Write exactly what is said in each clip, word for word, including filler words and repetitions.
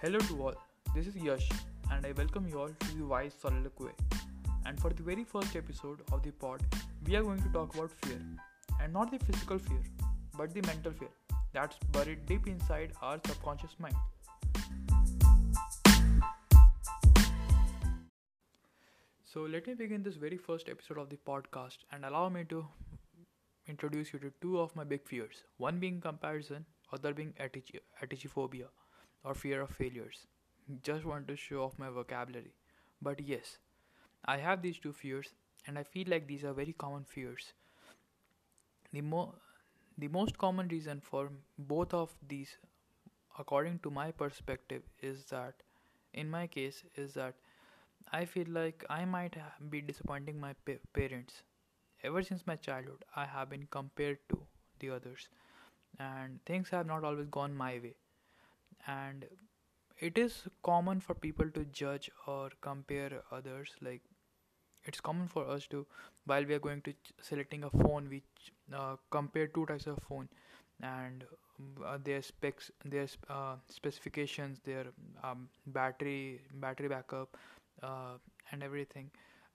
Hello to all, this is Yash and I welcome you all to the Wise Soliloquy. And for the very first episode of the pod, we are going to talk about fear. And not the physical fear, but the mental fear that's buried deep inside our subconscious mind. So let me begin this very first episode of the podcast and allow me to introduce you to two of my big fears. One being comparison, other being atych- atychiphobia or fear of failures. Just want to show off my vocabulary. But yes, I have these two fears and I feel like these are very common fears. The, mo- the most common reason for both of these, according to my perspective, is that, in my case, is that I feel like I might be disappointing my pa- parents. Ever since my childhood, I have been compared to the others, and things have not always gone my way. And it is common for people to judge or compare others. Like, it's common for us to, while we are going to ch- selecting a phone, we ch- uh, compare two types of phone and uh, their specs, their uh, specifications, their um, battery, battery backup. Uh, and everything.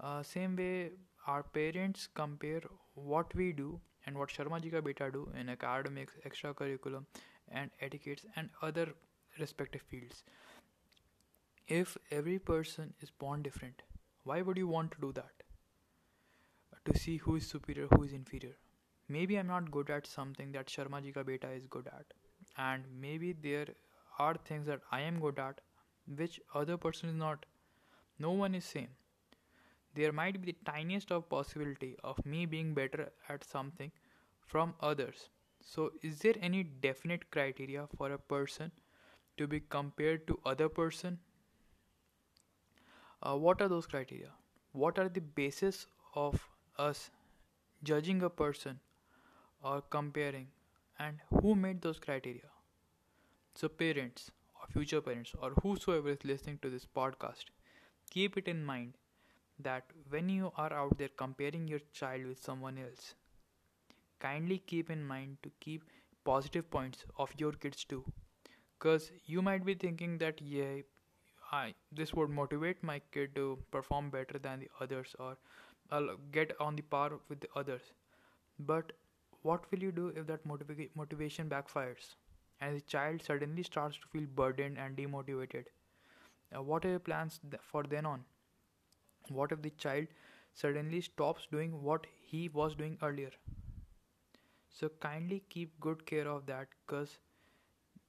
Uh, same way, our parents compare what we do and what Sharma Ji Ka Beta do in academics, extra curriculum, and etiquettes and other respective fields. If every person is born different, why would you want to do that? To see who is superior, who is inferior. Maybe I'm not good at something that Sharma Ji Ka Beta is good at, and maybe there are things that I am good at which other person is not. No one is same. There might be the tiniest of possibility of me being better at something from others. So is there any definite criteria for a person to be compared to other person? Uh, what are those criteria? What are the basis of us judging a person or comparing, and who made those criteria? So parents or future parents or whosoever is listening to this podcast, keep it in mind that when you are out there comparing your child with someone else, kindly keep in mind to keep positive points of your kids too. Because you might be thinking that, yeah, I, this would motivate my kid to perform better than the others or I'll get on the par with the others. But what will you do if that motiva- motivation backfires and the child suddenly starts to feel burdened and demotivated? Uh, what are your plans th- for then on? What if the child suddenly stops doing what he was doing earlier? So kindly keep good care of that, because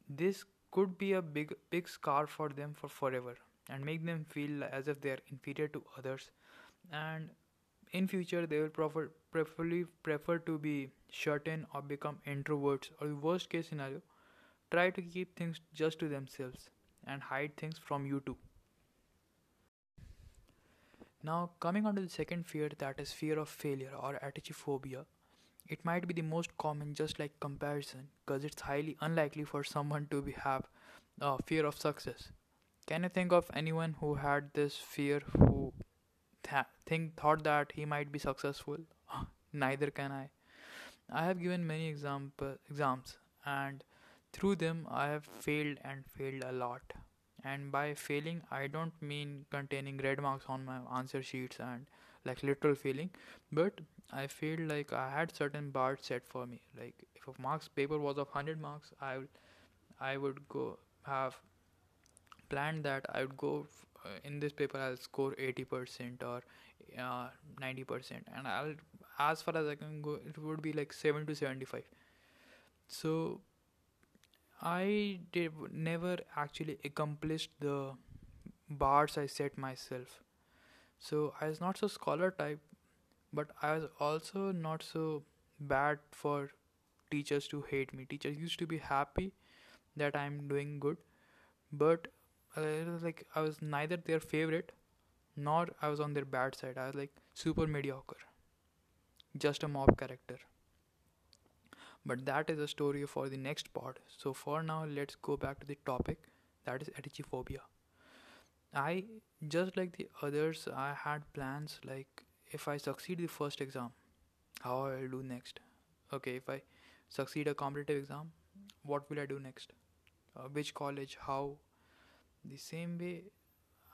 this could be a big big scar for them for forever and make them feel as if they are inferior to others, and in future they will prefer, preferably prefer to be shut in or become introverts, or the worst case scenario, try to keep things just to themselves and hide things from you too. Now, coming on to the second fear, that is fear of failure or atychiphobia. It might be the most common, just like comparison, because it's highly unlikely for someone to be have uh, fear of success. Can you think of anyone who had this fear, who th- think thought that he might be successful? Neither can I. I have given many example exams and through them, I have failed and failed a lot. And by failing, I don't mean containing red marks on my answer sheets and like literal failing, but I feel like I had certain bars set for me. Like if a marks paper was of one hundred marks, I would, I would go have planned that I would go uh, in this paper I'll score eighty percent or uh, ninety percent, and I'll as far as I can go, it would be like seven to seventy-five. So I did never actually accomplished the bars I set myself. So I was not so scholar type, but I was also not so bad for teachers to hate me. Teachers used to be happy that I'm doing good, but uh, like I was neither their favorite nor I was on their bad side. I was like super mediocre, just a mob character. But that is a story for the next part. So for now, let's go back to the topic, that is atychiphobia. I, just like the others, I had plans like if I succeed the first exam, how I will do next. Okay, if I succeed a competitive exam, what will I do next? Uh, which college, how? The same way,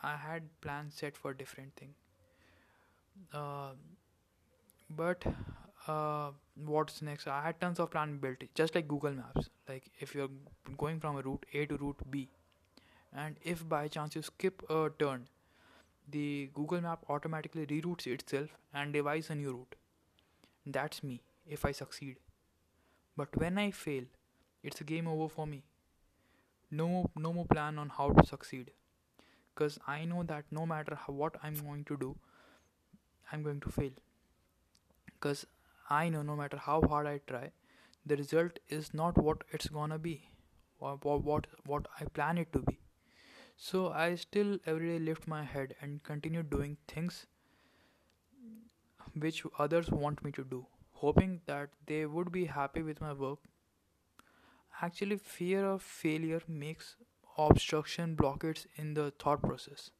I had plans set for different thing. Uh, but uh, what's next? I had tons of plans built, just like Google Maps. Like if you're going from a route A to route B, and if by chance you skip a turn, the Google Map automatically reroutes itself and devises a new route. That's me, if I succeed. But when I fail, it's a game over for me. No more, no more plan on how to succeed. Because I know that no matter how, what I'm going to do, I'm going to fail. Because I know no matter how hard I try, the result is not what it's gonna be, or, or what, what I plan it to be. So I still every day lift my head and continue doing things which others want me to do, hoping that they would be happy with my work. Actually, fear of failure makes obstruction blockades in the thought process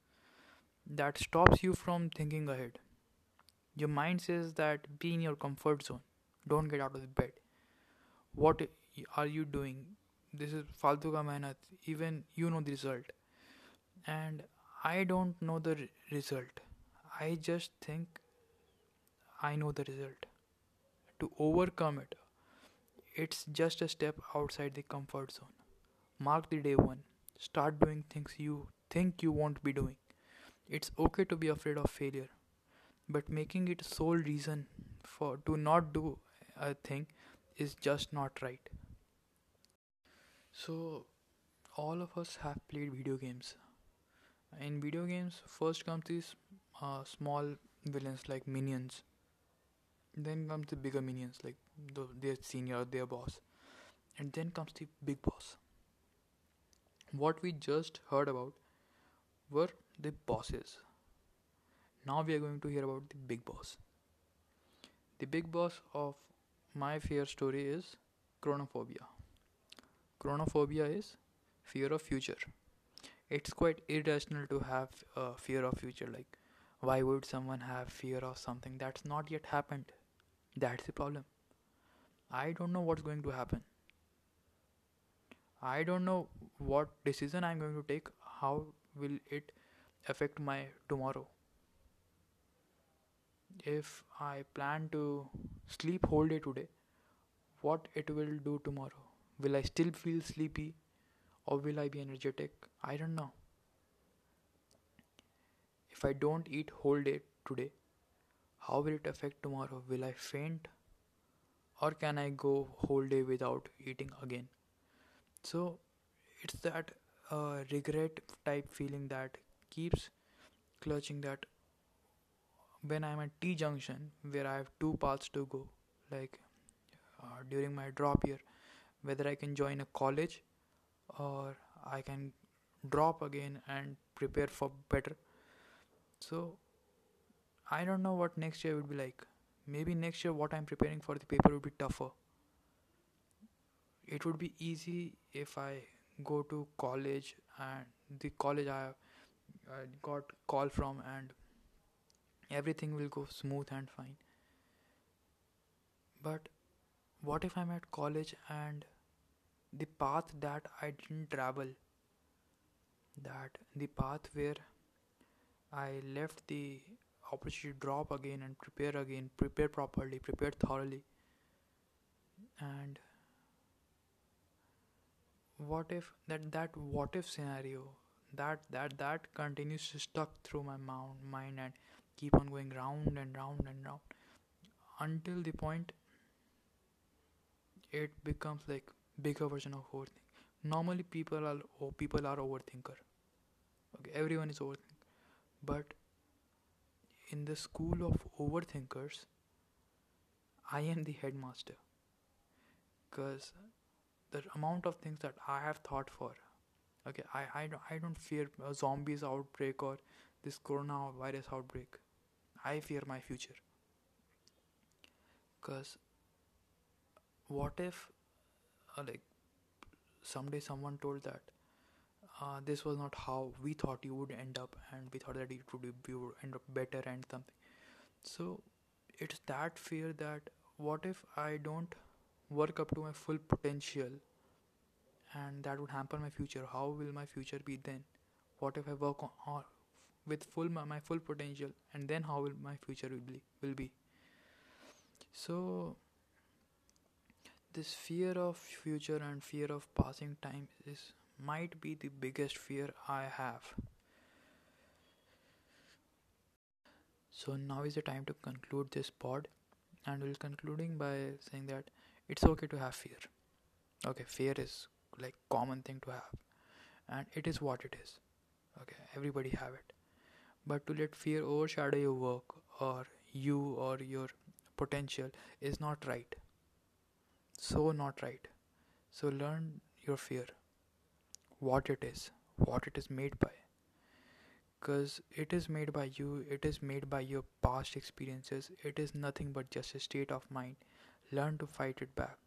that stops you from thinking ahead. Your mind says that be in your comfort zone, don't get out of the bed. What are you doing? This is faltu ka mehnat. Even you know the result. And I don't know the re- result. I just think I know the result. To overcome it, it's just a step outside the comfort zone. Mark the day one. Start doing things you think you won't be doing. It's okay to be afraid of failure, but making it sole reason for to not do a thing is just not right. So, all of us have played video games. In video games, first comes these uh, small villains like minions. Then comes the bigger minions like the, their senior, their boss. And then comes the big boss. What we just heard about were the bosses. Now we are going to hear about the big boss. The big boss of my fear story is chronophobia. Chronophobia is fear of future. It's quite irrational to have uh, fear of future. Like, why would someone have fear of something that's not yet happened? That's the problem. I don't know what's going to happen. I don't know what decision I'm going to take. How will it affect my tomorrow? If I plan to sleep whole day today, what it will do tomorrow? Will I still feel sleepy? Or will I be energetic? I don't know. If I don't eat whole day today, how will it affect tomorrow? Will I faint? Or can I go whole day without eating again? So it's that uh, regret type feeling that keeps clutching that when I'm at T-junction where I have two paths to go, like uh, during my drop year, whether I can join a college or I can drop again and prepare for better. So I don't know what next year would be like. Maybe next year what I'm preparing for the paper would be tougher. It would be easy if I go to college and the college I, I got call from and everything will go smooth and fine. But what if I'm at college and the path that I didn't travel, that the path where I left the opportunity to drop again and prepare again, prepare properly, prepare thoroughly. And what if that that what if scenario that that that continues to stuck through my mind and keep on going round and round and round until the point it becomes like bigger version of overthink. Normally people are oh, people are overthinker. Okay, everyone is overthinking. But in the school of overthinkers, I am the headmaster. Because the amount of things that I have thought for. Okay, I, I, I don't fear a zombies outbreak or this coronavirus outbreak. I fear my future. Because what if like someday someone told that uh, this was not how we thought you would end up and we thought that it would, you would end up better and something. So it's that fear that what if I don't work up to my full potential and that would hamper my future? How will my future be then? What if I work on, with full my full potential, and then how will my future will be, will be? So this fear of future and fear of passing time is might be the biggest fear I have. So now is the time to conclude this pod, and we'll concluding by saying that it's okay to have fear. Okay, fear is like common thing to have, and it is what it is. Okay, everybody have it. But to let fear overshadow your work or you or your potential is not right. So not right. So learn your fear, what it is, what it is made by. Because it is made by you, it is made by your past experiences, it is nothing but just a state of mind. Learn to fight it back.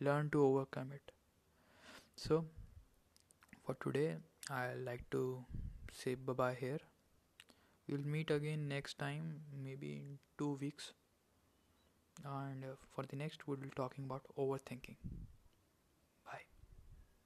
Learn to overcome it. So, for today, I like to say bye-bye here. We'll meet again next time, maybe in two weeks. And for the next, we'll be talking about overthinking.